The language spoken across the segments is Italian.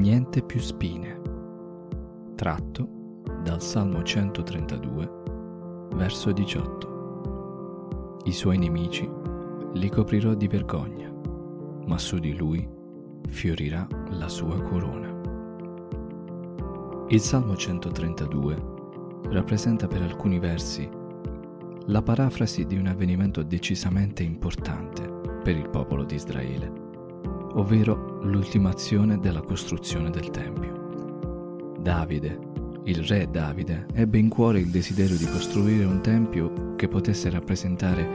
Niente più spine, tratto dal Salmo 132, verso 18. I suoi nemici li coprirò di vergogna, ma su di lui fiorirà la sua corona. Il Salmo 132 rappresenta per alcuni versi la parafrasi di un avvenimento decisamente importante per il popolo di Israele, ovvero l'ultimazione della costruzione del Tempio. Il re Davide ebbe in cuore il desiderio di costruire un Tempio che potesse rappresentare,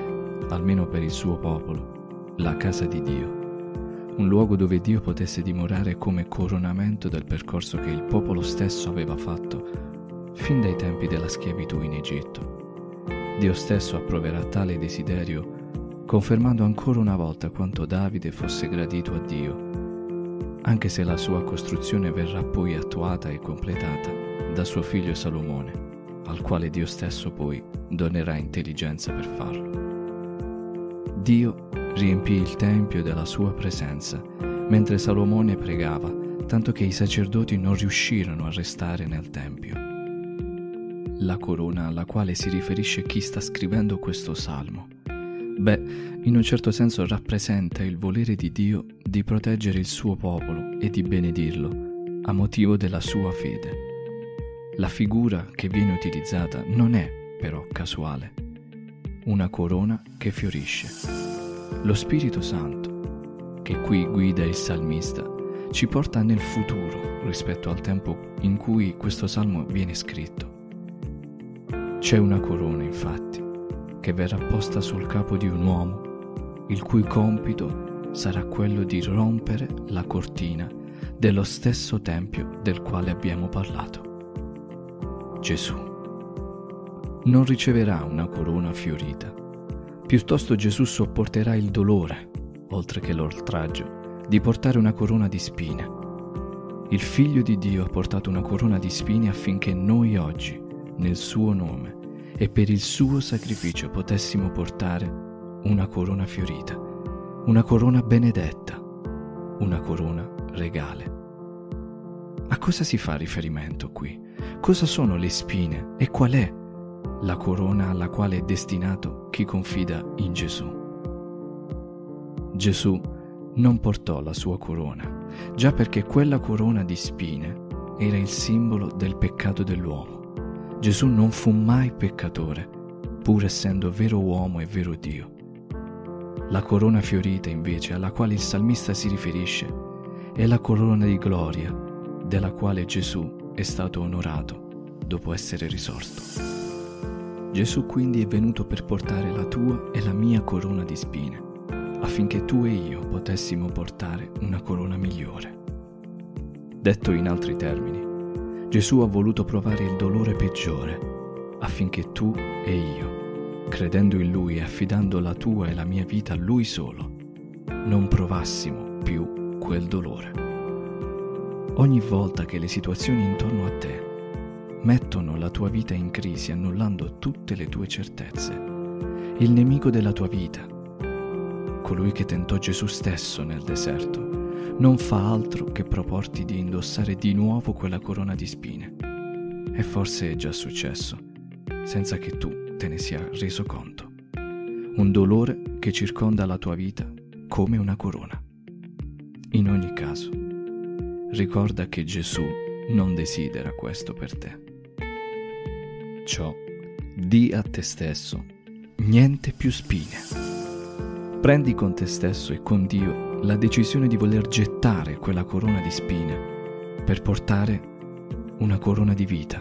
almeno per il suo popolo, la casa di Dio, un luogo dove Dio potesse dimorare come coronamento del percorso che il popolo stesso aveva fatto fin dai tempi della schiavitù in Egitto. Dio stesso approverà tale desiderio, confermando ancora una volta quanto Davide fosse gradito a Dio, anche se la sua costruzione verrà poi attuata e completata da suo figlio Salomone, al quale Dio stesso poi donerà intelligenza per farlo. Dio riempì il Tempio della sua presenza, mentre Salomone pregava, tanto che i sacerdoti non riuscirono a restare nel Tempio. La corona alla quale si riferisce chi sta scrivendo questo salmo, in un certo senso rappresenta il volere di Dio di proteggere il suo popolo e di benedirlo a motivo della sua fede. La figura che viene utilizzata non è però casuale. Una corona che fiorisce. Lo Spirito Santo, che qui guida il salmista, ci porta nel futuro rispetto al tempo in cui questo salmo viene scritto. C'è una corona, infatti, che verrà posta sul capo di un uomo, il cui compito sarà quello di rompere la cortina dello stesso tempio del quale abbiamo parlato. Gesù non riceverà una corona fiorita. Piuttosto Gesù sopporterà il dolore, oltre che l'oltraggio, di portare una corona di spine. Il Figlio di Dio ha portato una corona di spine affinché noi oggi, nel suo nome e per il suo sacrificio, potessimo portare una corona fiorita, una corona benedetta, una corona regale. A cosa si fa riferimento qui? Cosa sono le spine e qual è la corona alla quale è destinato chi confida in Gesù? Gesù non portò la sua corona, già perché quella corona di spine era il simbolo del peccato dell'uomo. Gesù non fu mai peccatore, pur essendo vero uomo e vero Dio. La corona fiorita, invece, alla quale il salmista si riferisce, è la corona di gloria della quale Gesù è stato onorato dopo essere risorto. Gesù quindi è venuto per portare la tua e la mia corona di spine, affinché tu e io potessimo portare una corona migliore. Detto in altri termini, Gesù ha voluto provare il dolore peggiore affinché tu e io, credendo in Lui e affidando la tua e la mia vita a Lui solo, non provassimo più quel dolore. Ogni volta che le situazioni intorno a te mettono la tua vita in crisi, annullando tutte le tue certezze, il nemico della tua vita, colui che tentò Gesù stesso nel deserto, non fa altro che proporti di indossare di nuovo quella corona di spine. E forse è già successo, senza che tu te ne sia reso conto. Un dolore che circonda la tua vita come una corona. In ogni caso, ricorda che Gesù non desidera questo per te. Ciò, di a te stesso, niente più spine. Prendi con te stesso e con Dio la decisione di voler gettare quella corona di spine per portare una corona di vita,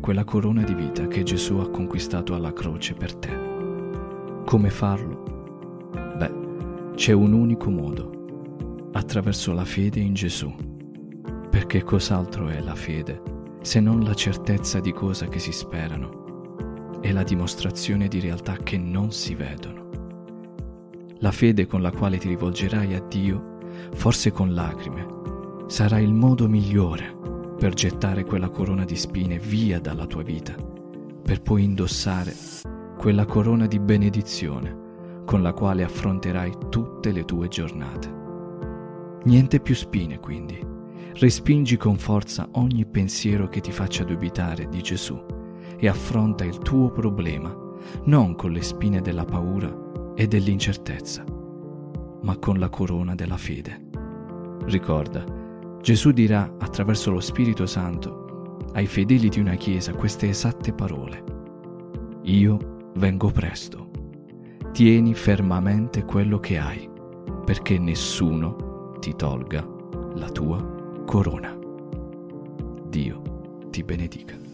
quella corona di vita che Gesù ha conquistato alla croce per te. Come farlo? C'è un unico modo, attraverso la fede in Gesù, perché cos'altro è la fede se non la certezza di cose che si sperano e la dimostrazione di realtà che non si vedono. La fede con la quale ti rivolgerai a Dio, forse con lacrime, sarà il modo migliore per gettare quella corona di spine via dalla tua vita, per poi indossare quella corona di benedizione con la quale affronterai tutte le tue giornate. Niente più spine, quindi. Respingi con forza ogni pensiero che ti faccia dubitare di Gesù e affronta il tuo problema non con le spine della paura e dell'incertezza, ma con la corona della fede. Ricorda, Gesù dirà attraverso lo Spirito Santo ai fedeli di una Chiesa queste esatte parole: «Io vengo presto, tieni fermamente quello che hai, perché nessuno ti tolga la tua corona». Dio ti benedica.